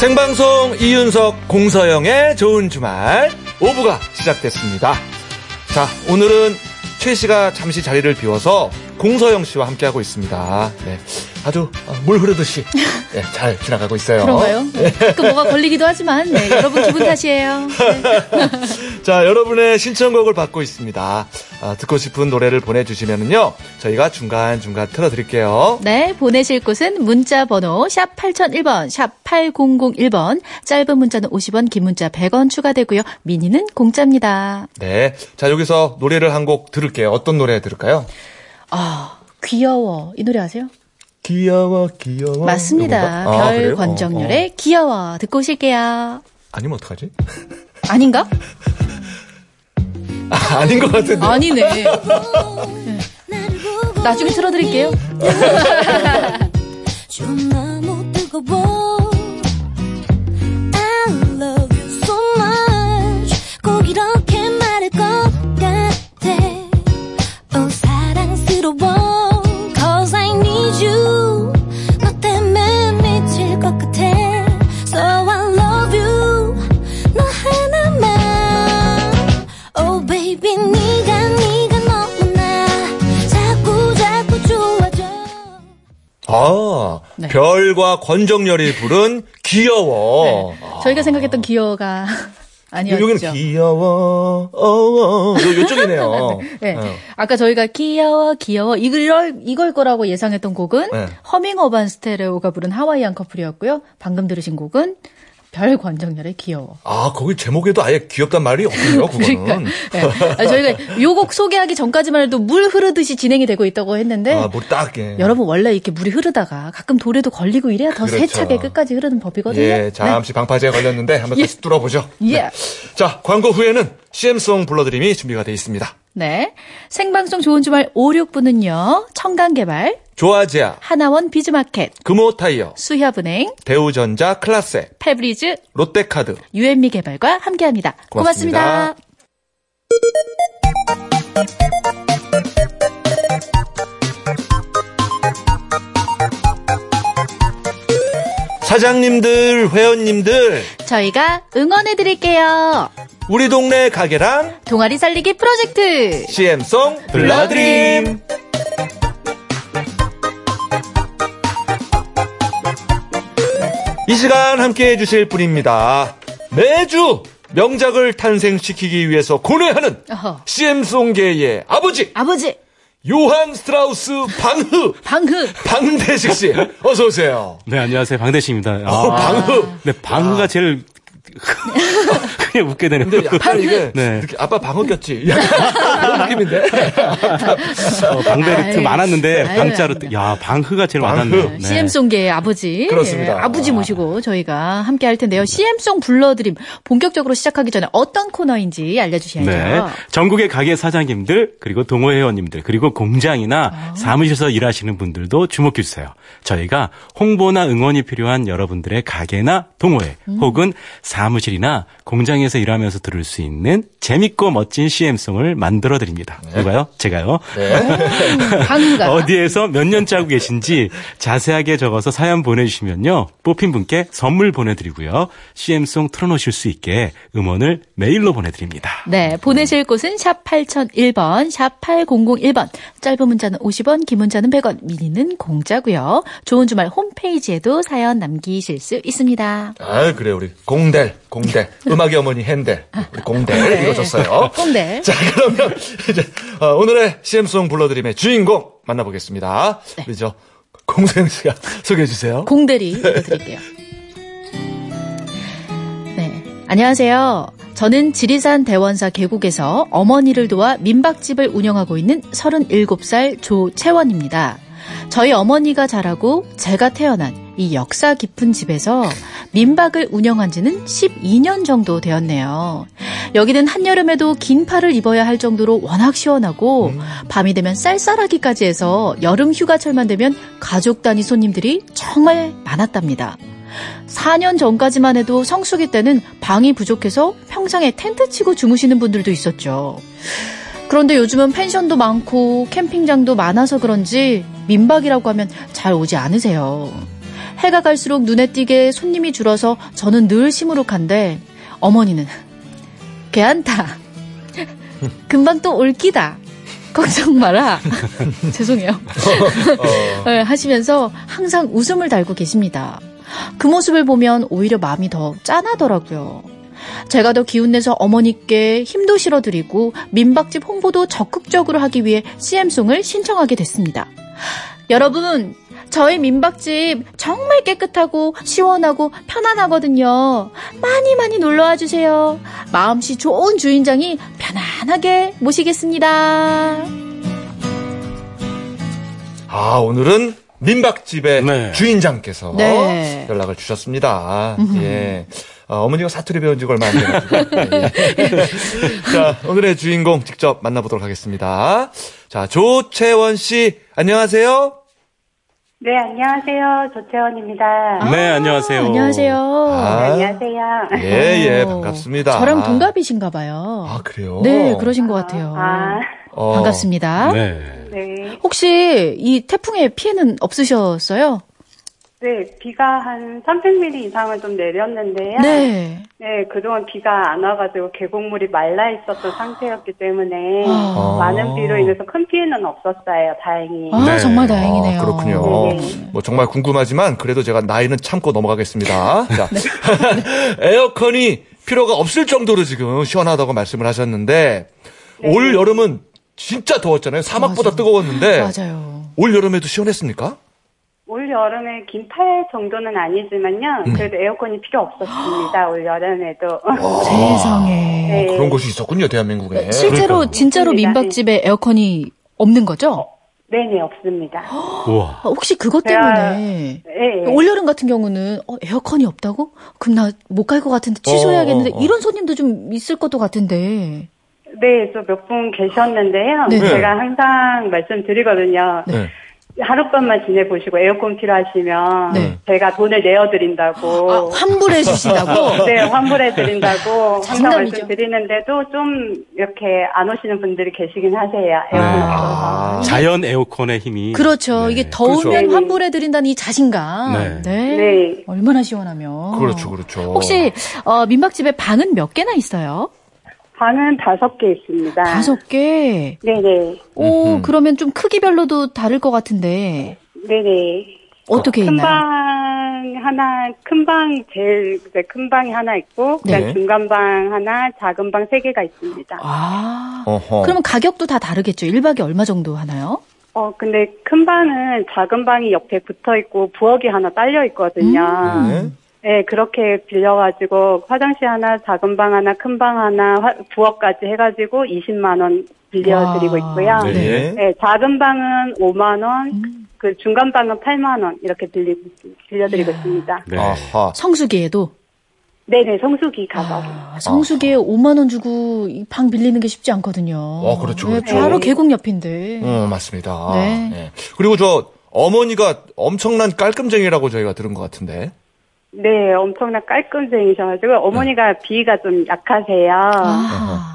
생방송 이윤석 공서영의 좋은 주말 5부가 시작됐습니다. 자, 오늘은 최 씨가 잠시 자리를 비워서 공서영 씨와 함께하고 있습니다. 네, 아주 물 흐르듯이 네, 잘 지나가고 있어요. 그런가요? 네. 가끔 뭐가 걸리기도 하지만 네, 여러분 기분 탓이에요. 네. 자, 여러분의 신청곡을 받고 있습니다. 듣고 싶은 노래를 보내주시면요, 저희가 중간중간 틀어드릴게요. 네, 보내실 곳은 문자번호 샵 8001번, 샵 8001번. 짧은 문자는 50원, 긴 문자 100원 추가되고요. 미니는 공짜입니다. 네, 자, 여기서 노래를 한 곡 들을게요. 어떤 노래 들을까요? 아, 귀여워. 이 노래 아세요? 귀여워, 귀여워. 맞습니다. 아, 별 권정열의 귀여워. 듣고 오실게요. 아니면 어떡하지? 아닌가? 아, 아닌 것 같은데. 아니네. 네. 나중에 틀어드릴게요. 아, 네. 별과 권정열이 부른 귀여워. 네. 아. 저희가 생각했던 귀여워가 아니었죠. 여기는 귀여워, 이쪽이네요. 네. 네. 아까 저희가 귀여워, 귀여워 이걸 거라고 예상했던 곡은 네. 허밍 어반 스테레오가 부른 하와이안 커플이었고요. 방금 들으신 곡은 별 권정열의 귀여워. 아, 거기 제목에도 아예 귀엽단 말이 없군요, 그거는. 그러니까, 네. 저희가 요 곡 소개하기 전까지만 해도 물 흐르듯이 진행이 되고 있다고 했는데. 아, 물 딱, 예. 여러분, 원래 이렇게 물이 흐르다가 가끔 돌에도 걸리고 이래야 더 그렇죠. 세차게 끝까지 흐르는 법이거든요. 예, 잠시 네. 방파제에 걸렸는데 한번 예. 다시 뚫어보죠. 예. 네. 자, 광고 후에는 CM송 불러드림이 준비가 되어 있습니다. 네. 생방송 좋은 주말 5, 6부는요. 청강개발. 조아지아, 하나원 비즈마켓, 금호타이어, 수협은행, 대우전자, 클라세, 페브리즈, 롯데카드, 유앤미 개발과 함께합니다. 고맙습니다. 사장님들, 회원님들, 저희가 응원해드릴게요. 우리 동네 가게랑 동아리 살리기 프로젝트 CM송 불러드림. 이 시간 함께해 주실 분입니다. 매주 명작을 탄생시키기 위해서 고뇌하는 CM송계의 아버지. 요한 스트라우스 방대식 씨. 어서 오세요. 네, 안녕하세요. 방대식입니다. 네, 방흐가 제일 그냥 웃게 되는. 근데 약간 이게 네. 아빠 방어 꼈지. 그런 느낌인데. 방대릭트 많았는데 방자로 야, 방흐가 제일 많았네요. 네. CM송계의 아버지. 그렇습니다. 예, 아버지 모시고 저희가 함께 할 텐데요. CM송 불러드림 본격적으로 시작하기 전에 어떤 코너인지 알려주셔야죠. 네. 전국의 가게 사장님들 그리고 동호회원님들 그리고 공장이나 사무실에서 일하시는 분들도 주목해 주세요. 저희가 홍보나 응원이 필요한 여러분들의 가게나 동호회 혹은 사무실이나 공장에서 일하면서 들을 수 있는 재밌고 멋진 CM송을 만들어드립니다. 네. 누가요? 제가요. 네. 어디에서 몇 년째 하고 계신지 자세하게 적어서 사연 보내주시면요. 뽑힌 분께 선물 보내드리고요. CM송 틀어놓으실 수 있게 음원을 메일로 보내드립니다. 네. 보내실 곳은 샵 8001번, 샵 8001번. 짧은 문자는 50원, 긴 문자는 100원, 미니는 공짜고요. 좋은 주말 홈페이지에도 사연 남기실 수 있습니다. 아, 그래 우리 공델. 음악의 어머니 핸델. 우리 공델 읽어줬어요. 공델. 자, 그러면 이제 오늘의 CM송 불러드림의 주인공 만나보겠습니다. 네. 그렇죠. 공서영 씨가 소개해 주세요. 공델이 읽어드릴게요. 네, 안녕하세요. 저는 지리산 대원사 계곡에서 어머니를 도와 민박집을 운영하고 있는 37살 조채원입니다. 저희 어머니가 자라고 제가 태어난 이 역사 깊은 집에서 민박을 운영한 지는 12년 정도 되었네요. 여기는 한여름에도 긴 팔을 입어야 할 정도로 워낙 시원하고 밤이 되면 쌀쌀하기까지 해서 여름 휴가철만 되면 가족 단위 손님들이 정말 많았답니다. 4년 전까지만 해도 성수기 때는 방이 부족해서 평상에 텐트 치고 주무시는 분들도 있었죠. 그런데 요즘은 펜션도 많고 캠핑장도 많아서 그런지 민박이라고 하면 잘 오지 않으세요. 해가 갈수록 눈에 띄게 손님이 줄어서 저는 늘 시무룩한데 어머니는 괜찮다. 금방 또 올 끼다. 걱정 마라. 죄송해요. 하시면서 항상 웃음을 달고 계십니다. 그 모습을 보면 오히려 마음이 더 짠하더라고요. 제가 더 기운내서 어머니께 힘도 실어드리고 민박집 홍보도 적극적으로 하기 위해 CM송을 신청하게 됐습니다. 여러분, 저희 민박집 정말 깨끗하고 시원하고 편안하거든요. 많이 많이 놀러와 주세요. 마음씨 좋은 주인장이 편안하게 모시겠습니다. 아, 오늘은 민박집의 네. 주인장께서 네. 연락을 주셨습니다. 예. 어머니가 사투리 배운 지 얼마 안 돼가지고. 자, 오늘의 주인공 직접 만나보도록 하겠습니다. 자, 조채원 씨, 안녕하세요. 네, 안녕하세요. 조채원입니다. 아, 네, 안녕하세요. 안녕하세요. 아, 네, 안녕하세요. 예, 예, 반갑습니다. 저랑 동갑이신가 봐요. 아, 그래요? 네, 그러신 것 같아요. 반갑습니다. 네. 네. 혹시 이 태풍의 피해는 없으셨어요? 네, 비가 한 300mm 이상을 좀 내렸는데요. 네. 네, 그동안 비가 안 와가지고 계곡물이 말라 있었던 상태였기 때문에 많은 비로 인해서 큰 피해는 없었어요. 다행히. 아, 네. 정말 다행이네요. 아, 그렇군요. 네네. 뭐 정말 궁금하지만 그래도 제가 나이는 참고 넘어가겠습니다. 자, 네. 에어컨이 필요가 없을 정도로 지금 시원하다고 말씀을 하셨는데 네. 올 여름은 진짜 더웠잖아요. 사막보다 맞아요. 뜨거웠는데 맞아요. 올 여름에도 시원했습니까? 올 여름에 긴 팔 정도는 아니지만요. 그래도 에어컨이 필요 없었습니다. 올 여름에도. 세상에. 네. 그런 곳이 있었군요. 대한민국에. 실제로 그러니까. 진짜로 없습니다. 민박집에 에어컨이 없는 거죠? 네네 없습니다. 우와. 혹시 그것 때문에 네. 올 여름 같은 경우는 에어컨이 없다고? 그럼 나 못 갈 것 같은데 취소해야겠는데 이런 손님도 좀 있을 것도 같은데. 네. 저 몇 분 계셨는데요. 네. 제가 항상 말씀드리거든요. 네. 하룻밤만 지내보시고 에어컨 필요하시면 네. 제가 돈을 내어드린다고. 아, 환불해주신다고? 네, 환불해드린다고 항상 말씀드리는데도 좀 이렇게 안 오시는 분들이 계시긴 하세요. 에어컨. 아, 자연 에어컨의 힘이. 그렇죠. 네. 이게 더우면 그렇죠. 환불해드린다는 이 자신감. 네. 네. 네. 얼마나 시원하면. 그렇죠, 그렇죠. 혹시 민박집에 방은 몇 개나 있어요? 방은 5개 있습니다. 5개? 네네. 오, 그러면 좀 크기별로도 다를 것 같은데. 네네. 어떻게 있나요? 큰 방이 하나 있고, 네. 그다음 중간 방 하나, 작은 방 3개가 있습니다. 아. 어허. 그러면 가격도 다 다르겠죠? 1박에 얼마 정도 하나요? 근데 큰 방은 작은 방이 옆에 붙어 있고, 부엌이 하나 딸려 있거든요. 네. 네, 그렇게 빌려가지고, 화장실 하나, 작은 방 하나, 큰 방 하나, 부엌까지 해가지고 20만 원 빌려드리고 있고요. 네. 네, 작은 방은 5만 원, 그 중간 방은 8만 원, 이렇게 빌려드리고 있습니다. 네. 아하. 성수기에도? 네네, 성수기 가격. 아, 성수기에 5만 원 주고 이 방 빌리는 게 쉽지 않거든요. 그렇죠, 그렇죠. 네, 바로 계곡 옆인데. 맞습니다. 네. 네. 그리고 저 어머니가 엄청난 깔끔쟁이라고 저희가 들은 것 같은데. 네, 엄청나 깔끔쟁이셔가지고 어머니가 비위가 좀 약하세요.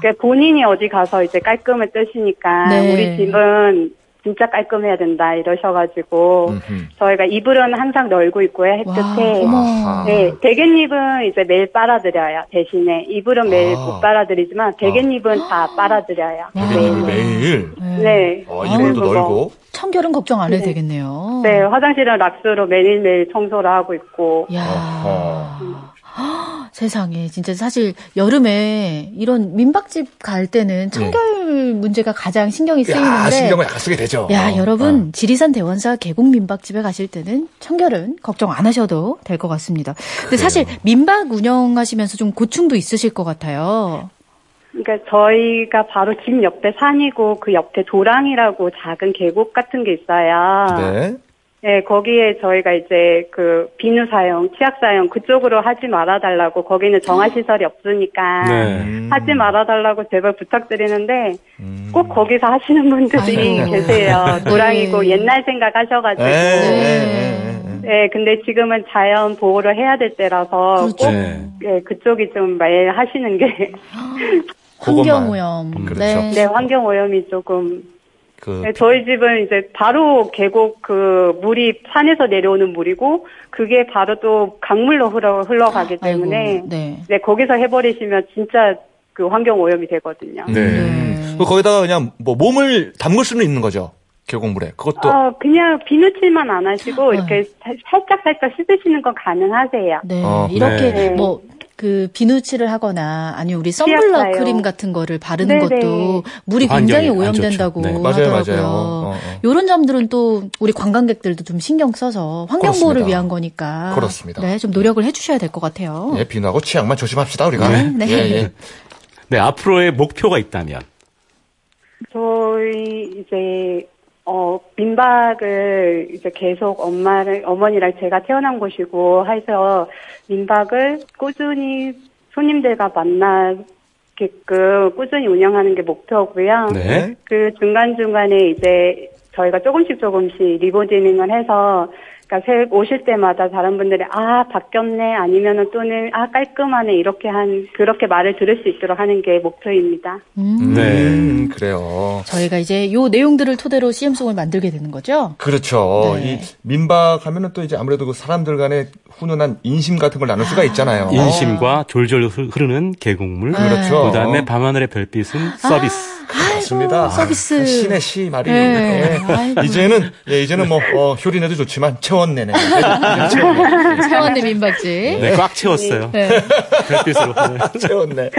그러니까 본인이 어디 가서 이제 깔끔을 뜨시니까 네. 우리 집은 진짜 깔끔해야 된다 이러셔가지고 저희가 이불은 항상 널고 있고요, 햇볕에. 네, 대겐잎은 이제 매일 빨아들여요. 대신에 이불은 매일 못 빨아들이지만 대겐잎은 다 빨아들여요. 대겐잎을 매일. 네. 이불도 널고. 청결은 걱정 안 해도 네. 되겠네요. 네, 화장실은 락스로 매일매일 청소를 하고 있고. 이야. 세상에, 진짜 사실 여름에 이런 민박집 갈 때는 청결 문제가 가장 신경이 쓰이는데. 신경을 약간 쓰게 되죠. 여러분, 지리산 대원사 계곡 민박집에 가실 때는 청결은 걱정 안 하셔도 될 것 같습니다. 근데 그래요. 사실 민박 운영하시면서 좀 고충도 있으실 것 같아요. 그러니까 저희가 바로 집 옆에 산이고 그 옆에 도랑이라고 작은 계곡 같은 게 있어요. 네. 네, 거기에 저희가 이제 그 비누 사용, 치약 사용 그쪽으로 하지 말아달라고 거기는 정화시설이 없으니까 네. 하지 말아달라고 제발 부탁드리는데 꼭 거기서 하시는 분들이 계세요. 도랑이고 네. 옛날 생각하셔가지고. 네, 근데 지금은 자연 보호를 해야 될 때라서 그렇죠. 꼭 네, 그쪽이 좀 말 하시는 게. 환경오염. 그렇죠. 네, 환경오염이 조금. 네, 저희 집은 이제 바로 계곡 그 물이 산에서 내려오는 물이고 그게 바로 또 강물로 흘러가기 때문에 아이고, 네. 네, 거기서 해버리시면 진짜 그 환경 오염이 되거든요. 네. 거기다가 그냥 뭐 몸을 담글 수는 있는 거죠. 계곡물에. 그것도 그냥 비누칠만 안 하시고 이렇게 살짝 씻으시는 건 가능하세요. 네. 이렇게 네. 뭐 그 비누칠을 하거나 아니면 우리 선블럭 크림 같은 거를 바르는 네네. 것도 물이 굉장히 오염된다고 네, 맞아요, 하더라고요. 이런 점들은 또 우리 관광객들도 좀 신경 써서 환경보호를 위한 거니까 그렇습니다. 네, 좀 노력을 해주셔야 될 것 같아요. 네, 비누하고 치약만 조심합시다 우리가. 네, 네. 예, 예. 네, 앞으로의 목표가 있다면 저희 이제. 민박을 이제 계속 어머니랑 제가 태어난 곳이고 해서 민박을 꾸준히 손님들과 만나게끔 꾸준히 운영하는 게 목표고요. 네. 그 중간중간에 이제 저희가 조금씩 리모델링을 해서 그러니까 오실 때마다 다른 분들이 아 바뀌었네 아니면은 또는 아 깔끔하네 이렇게 그렇게 말을 들을 수 있도록 하는 게 목표입니다. 네, 그래요. 저희가 이제 요 내용들을 토대로 CM송을 만들게 되는 거죠? 그렇죠. 네. 이 민박하면은 또 이제 아무래도 그 사람들 간의 훈훈한 인심 같은 걸 나눌 수가 있잖아요. 인심과 졸졸 흐르는 계곡물. 그렇죠. 그다음에 밤하늘의 별빛은 서비스. 맞습니다. 서비스. 신의 시 말이. 네. 네. 이제는 뭐 효린에도 좋지만 채웠네네. 채웠네 민박집. 네, 꽉 채웠어요. 네. 별빛으로. 채웠네.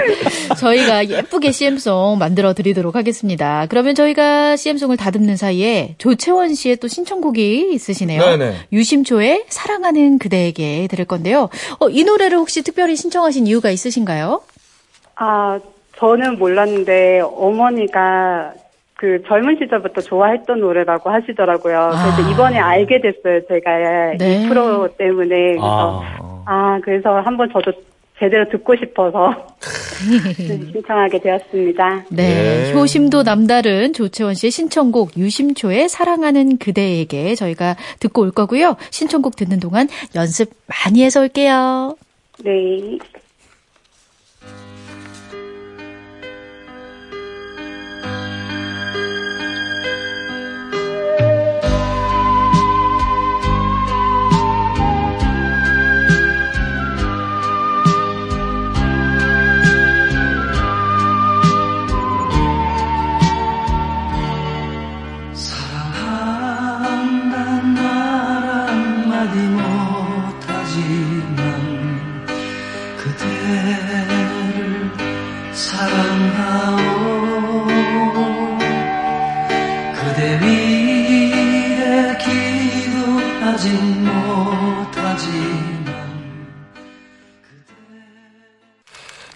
저희가 예쁘게 CM송 만들어 드리도록 하겠습니다. 그러면 저희가 CM송을 다듬는 사이에 조채원 씨의 또 신청곡이 있으시네요. 네네. 유심초의 사랑하는 그대에게. 들을 건데요. 이 노래를 혹시 특별히 신청하신 이유가 있으신가요? 아, 저는 몰랐는데 어머니가 그 젊은 시절부터 좋아했던 노래라고 하시더라고요. 그래서 이번에 알게 됐어요. 제가 네. 이 프로 때문에 그래서 그래서 한번 저도 제대로 듣고 싶어서 신청하게 되었습니다. 네, 효심도 남다른 조채원 씨의 신청곡 유심초의 사랑하는 그대에게 저희가 듣고 올 거고요. 신청곡 듣는 동안 연습 많이 해서 올게요. 네.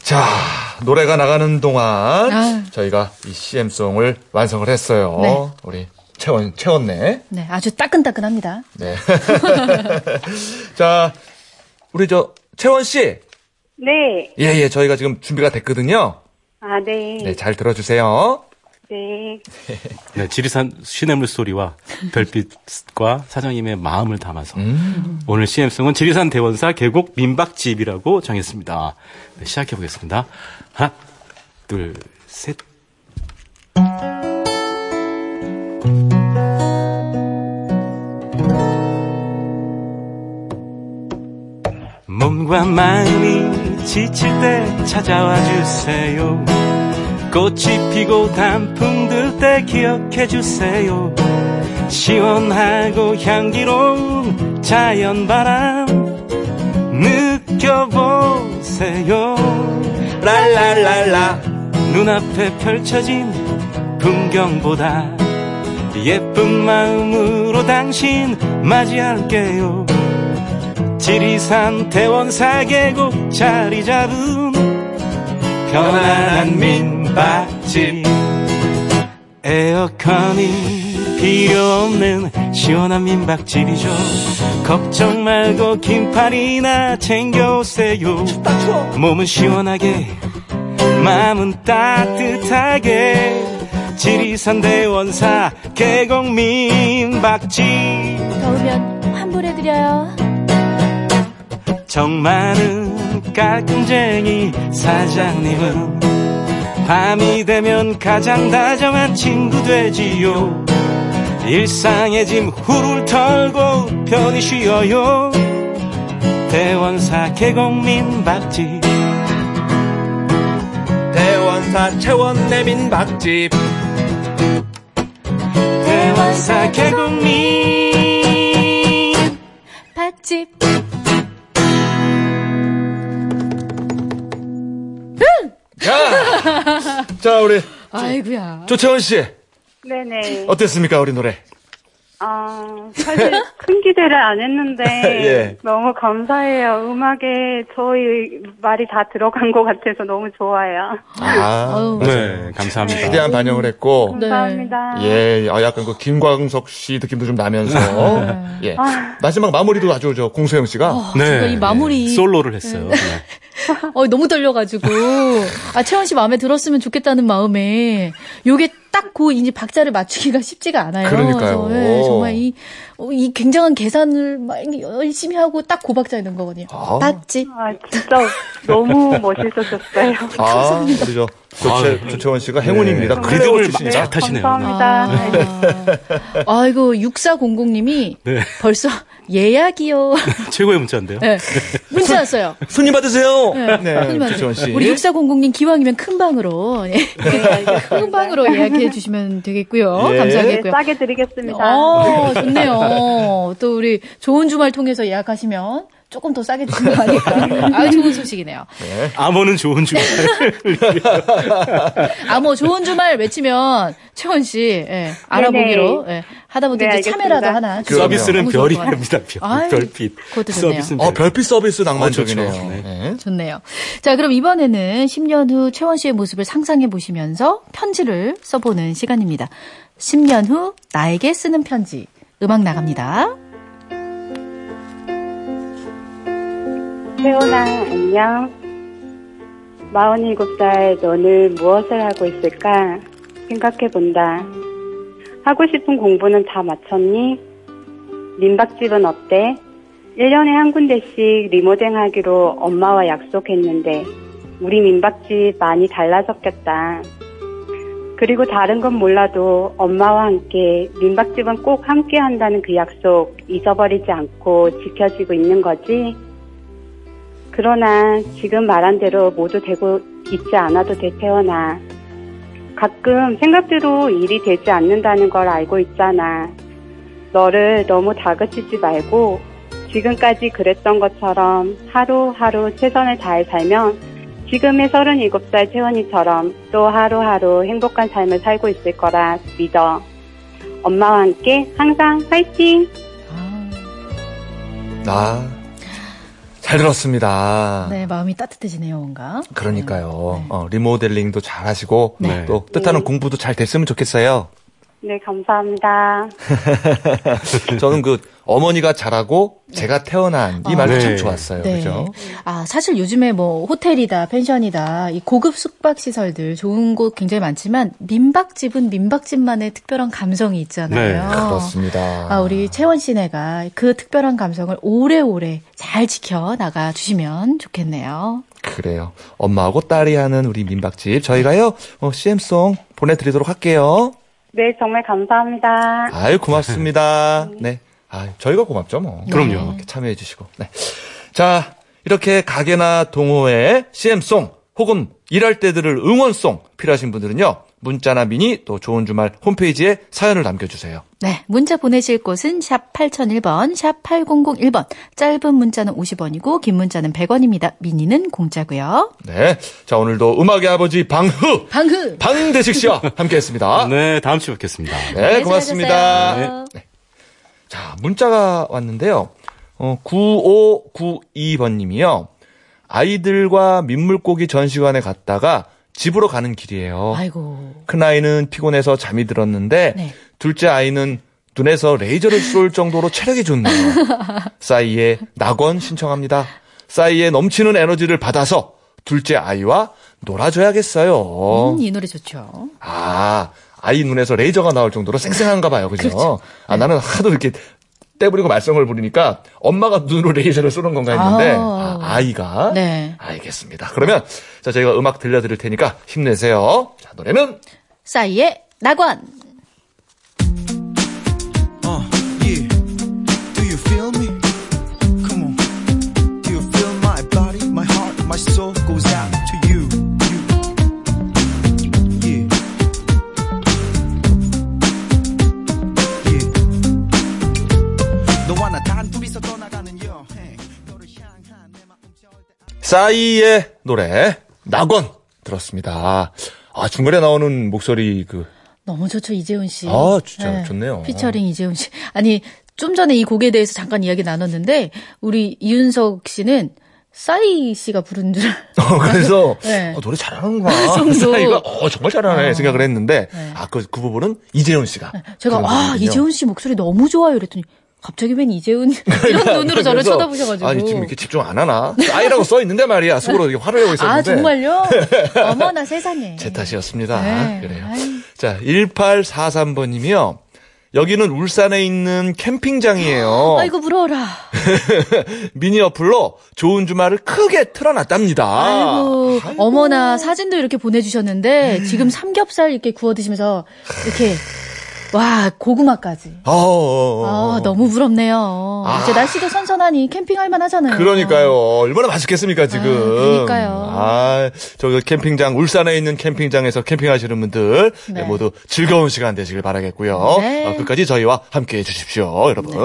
자, 노래가 나가는 동안 저희가 이 CM송을 완성을 했어요. 네. 우리 채웠네. 네, 아주 따끈따끈합니다. 네. 자, 우리 채원 씨. 네. 예, 저희가 지금 준비가 됐거든요. 아, 네. 네, 잘 들어주세요. 네. 네, 지리산 시냇물 소리와 별빛과 사장님의 마음을 담아서 오늘 CM송은 지리산 대원사 계곡 민박집이라고 정했습니다. 네, 시작해 보겠습니다. 하나, 둘, 셋. 몸과 마음이 지칠 때 찾아와 주세요. 꽃이 피고 단풍 들 때 기억해 주세요. 시원하고 향기로운 자연바람 느껴보세요. 랄랄랄라 눈앞에 펼쳐진 풍경보다 예쁜 마음으로 당신 맞이할게요. 지리산 대원사 계곡 자리 잡은 편안한 민박집, 에어컨이 필요 없는 시원한 민박집이죠. 걱정 말고 긴팔이나 챙겨오세요. 몸은 시원하게 마음은 따뜻하게 지리산 대원사 계곡 민박집. 더우면 환불해드려요. 정말은 깔끔쟁이 사장님은 밤이 되면 가장 다정한 친구 되지요. 일상의 짐 후를 털고 편히 쉬어요. 대원사 계곡민박집, 대원사 채원 내민박집, 대원사 계곡민박집. 야! 자, 우리 아이고야 조채원 씨. 네네. 어땠습니까, 우리 노래? 사실 큰 기대를 안 했는데 예. 너무 감사해요. 음악에 저희 말이 다 들어간 것 같아서 너무 좋아요. 네, 감사합니다. 최대한 반영을 했고. 감사합니다. 네. 예, 약간 그 김광석 씨 느낌도 좀 나면서 네. 예. 마지막 마무리도 아주 저 공서영 씨가 네, 이 마무리 네. 솔로를 했어요. 네. 너무 떨려가지고 채원 씨 마음에 들었으면 좋겠다는 마음에 요게 딱 그 이제 박자를 맞추기가 쉽지가 않아요. 그러니까요. 네, 정말 이 굉장한 계산을 막 열심히 하고 딱 그 박자에 넣은 거거든요. 맞지? 진짜 너무 멋있었어요. 감사합니다. 그렇죠. 조채원 씨가 행운입니다. 네. 리듬을 잘 타시네요. 감사합니다. 이거 6400님이 네. 벌써 예약이요. 최고의 문자인데요. 네. 문자 왔어요. 손님 받으세요. 네. 네. 조채원 씨. 우리 6400님 기왕이면 큰 방으로 큰 방으로 예약해 주시면 되겠고요. 예. 감사하겠고요. 네, 싸게 드리겠습니다. 좋네요. 또 우리 좋은 주말 통해서 예약하시면 조금 더 싸게 드시는 거 아닐까. 좋은 소식이네요. 네. 암호는 좋은 주말. 암호 좋은 주말 외치면 최원 씨 알아보기로 하다 보니까 네, 카메라도 하나. 서비스는 별이 됩니다. 별빛. 그것도 좋네요. 별빛 서비스 낭만적이네요. 네. 네. 좋네요. 자, 그럼 이번에는 10년 후 최원 씨의 모습을 상상해 보시면서 편지를 써보는 시간입니다. 10년 후 나에게 쓰는 편지. 음악 나갑니다. 채원아, 안녕. 47살 너는 무엇을 하고 있을까 생각해본다. 하고 싶은 공부는 다 마쳤니? 민박집은 어때? 1년에 한 군데씩 리모델하기로 엄마와 약속했는데 우리 민박집 많이 달라졌겠다. 그리고 다른 건 몰라도 엄마와 함께 민박집은 꼭 함께 한다는 그 약속 잊어버리지 않고 지켜지고 있는 거지? 그러나 지금 말한 대로 모두 되고 있지 않아도 돼, 태어나. 가끔 생각대로 일이 되지 않는다는 걸 알고 있잖아. 너를 너무 다그치지 말고 지금까지 그랬던 것처럼 하루하루 최선을 다해 살면 지금의 37살 채원이처럼 또 하루하루 행복한 삶을 살고 있을 거라 믿어. 엄마와 함께 항상 화이팅! 잘 들었습니다. 네, 마음이 따뜻해지네요, 뭔가. 그러니까요. 네. 리모델링도 잘 하시고, 네. 또 뜻하는 공부도 잘 됐으면 좋겠어요. 네, 감사합니다. 저는 어머니가 잘하고 제가 태어난 이 말도 참 좋았어요. 네. 그죠? 사실 요즘에 호텔이다, 펜션이다, 이 고급 숙박 시설들 좋은 곳 굉장히 많지만 민박집은 민박집만의 특별한 감성이 있잖아요. 네, 그렇습니다. 우리 채원 씨네가 그 특별한 감성을 오래오래 잘 지켜 나가 주시면 좋겠네요. 그래요. 엄마하고 딸이 하는 우리 민박집 저희가요 CM송 보내드리도록 할게요. 네, 정말 감사합니다. 고맙습니다. 네. 저희가 고맙죠, 뭐. 그럼요. 이렇게 참여해주시고. 네. 자, 이렇게 가게나 동호회, CM송, 혹은 일할 때들을 응원송 필요하신 분들은요, 문자나 미니, 또 좋은 주말 홈페이지에 사연을 남겨주세요. 네, 문자 보내실 곳은 샵 8001번, 샵 8001번. 짧은 문자는 50원이고, 긴 문자는 100원입니다. 미니는 공짜고요. 네, 자, 오늘도 음악의 아버지 방대식 씨와 함께했습니다. 네, 다음 주에 뵙겠습니다. 네, 네, 고맙습니다. 네. 자, 문자가 왔는데요. 9592번 님이요. 아이들과 민물고기 전시관에 갔다가 집으로 가는 길이에요. 아이고. 큰아이는 피곤해서 잠이 들었는데 네. 둘째 아이는 눈에서 레이저를 쏠 정도로 체력이 좋네요. 싸이의 낙원 신청합니다. 싸이의 넘치는 에너지를 받아서 둘째 아이와 놀아줘야겠어요. 이 노래 좋죠. 아이 눈에서 레이저가 나올 정도로 쌩쌩한가 봐요. 그죠? 그렇죠. 나는 하도 이렇게 떼부리고 말썽을 부리니까 엄마가 눈으로 레이저를 쏘는 건가 했는데 아이가 알겠습니다. 그러면 자, 저희가 음악 들려드릴 테니까 힘내세요. 자, 노래는 싸이의 낙원. Yeah. Do you feel me? Come on. Do you feel my body, my heart, my soul goes out to you. Yeah. Yeah. 너와 나 단둘이서 떠나가는 여행. 너를 향한 내 마음 절대. 싸이의 노래 낙원 들었습니다. 아, 중간에 나오는 목소리 그 너무 좋죠, 이재훈 씨. 아, 진짜 네. 좋네요. 피처링 이재훈 씨. 아니, 좀 전에 이 곡에 대해서 잠깐 이야기 나눴는데 우리 이윤석 씨는 싸이 씨가 부른 줄 그래서 네. 노래 잘하는구나. 싸이가 정말 잘하네 생각을 했는데 네. 아, 그 부분은 이재훈 씨가. 네. 제가 이재훈 씨 목소리 너무 좋아요 이랬더니 갑자기 웬 이재훈 이런 눈으로 저를 쳐다보셔가지고. 아니, 지금 이렇게 집중 안 하나? 싸이라고 써 있는데 말이야. 속으로 이렇게 화를 내고 있었는데. 아, 정말요? 어머나 세상에. 제 탓이었습니다. 네. 그래요. 아유. 자, 1843번이며 여기는 울산에 있는 캠핑장이에요. 아이고 부러워라. 미니 어플로 좋은 주말을 크게 틀어놨답니다. 아이고. 어머나 사진도 이렇게 보내주셨는데 지금 삼겹살 이렇게 구워 드시면서 이렇게. 와, 고구마까지. 너무 부럽네요. 이제 날씨도 선선하니 캠핑할 만하잖아요. 그러니까요. 얼마나 맛있겠습니까 지금. 그러니까요. 저 캠핑장, 울산에 있는 캠핑장에서 캠핑하시는 분들 네. 모두 즐거운 시간 되시길 바라겠고요. 네. 끝까지 저희와 함께해 주십시오, 여러분. 네.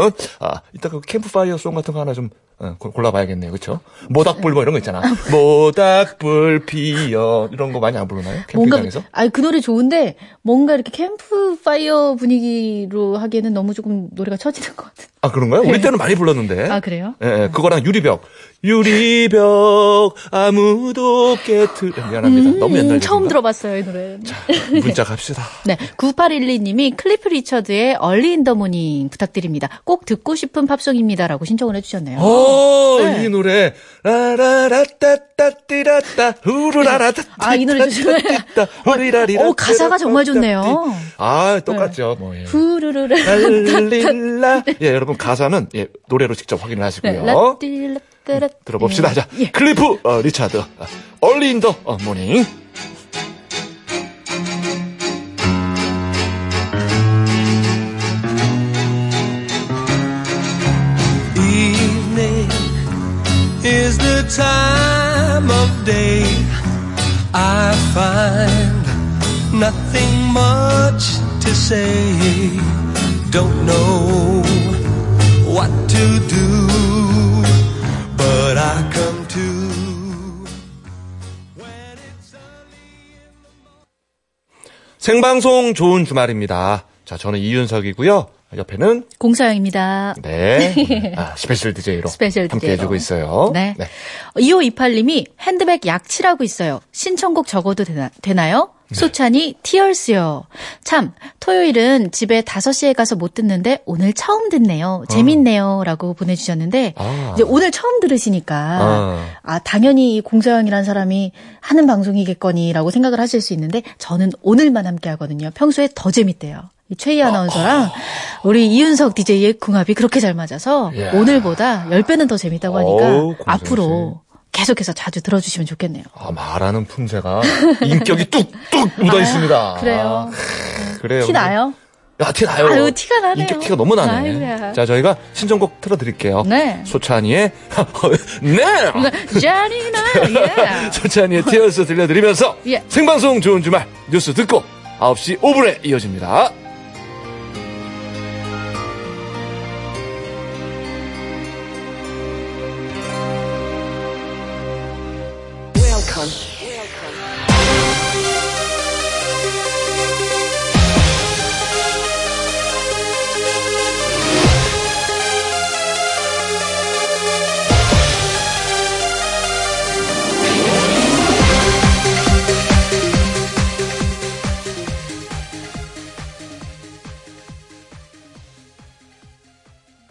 이따 그 캠프파이어송 같은 거 하나 좀 골라봐야겠네요, 그렇죠? 모닥불 뭐 이런 거 있잖아. 모닥불 피어 이런 거 많이 안 부르나요? 캠핑장에서? 그 노래 좋은데 뭔가 이렇게 캠프파이어 분위기로 하기에는 너무 조금 노래가 처지는 것 같은. 아, 그런가요? 네. 우리 때는 많이 불렀는데. 아, 그래요? 예, 그거랑 유리벽 아무도 깨트. 미안합니다. 너무 옛날. 처음 들어봤어요, 이 노래. 자, 문자 갑시다. 네, 9812님이 클리프 리처드의 얼리 인 더 모닝 부탁드립니다. 꼭 듣고 싶은 팝송입니다라고 신청을 해주셨네요. 네. 이 노래 라라라따따띠라따 후루라라따. 아, 이 노래 좋네요. 후리라리라. 오, 가사가 정말 좋네요. 아, 똑같죠. 뭐 후루루라따따. 예, 여러분 가사는 노래로 직접 확인을 하시고요. 네, 들어봅시다. 자, 예. 클리프 리처드 얼리 인 더 모닝. Evening is the time of day. I find nothing much to say. Don't know what to do. But I come to when it's early in the morning. 생방송 좋은 주말입니다. 자, 저는 이윤석이고요. 옆에는 공서영입니다. 네. 스페셜 DJ로 함께 해주고 있어요. 네. 네. 2528님이 핸드백 약칠하고 있어요. 신청곡 적어도 되나요? 네. 소찬이 티얼스요. 참, 토요일은 집에 5시에 가서 못 듣는데 오늘 처음 듣네요. 재밌네요. 라고 보내주셨는데 이제 오늘 처음 들으시니까 당연히 공서영이라는 사람이 하는 방송이겠거니라고 생각을 하실 수 있는데 저는 오늘만 함께 하거든요. 평소에 더 재밌대요. 최희 아나운서랑 우리 이윤석 DJ의 궁합이 그렇게 잘 맞아서 오늘보다 10배는 더 재밌다고 하니까 앞으로 계속해서 자주 들어주시면 좋겠네요. 아, 말하는 품새가 인격이 뚝뚝 묻어있습니다. 그래요. 그래요. 티나요? 야, 티나요. 아유, 티가 나네요. 인격 티가 너무 나네. 아이고야. 자, 저희가 신청곡 틀어드릴게요. 네. 소찬이의 네. 잔이나 예. 소찬이의 티어스 들려드리면서 예. 생방송 좋은 주말 뉴스 듣고 9시 5분에 이어집니다. Welcome.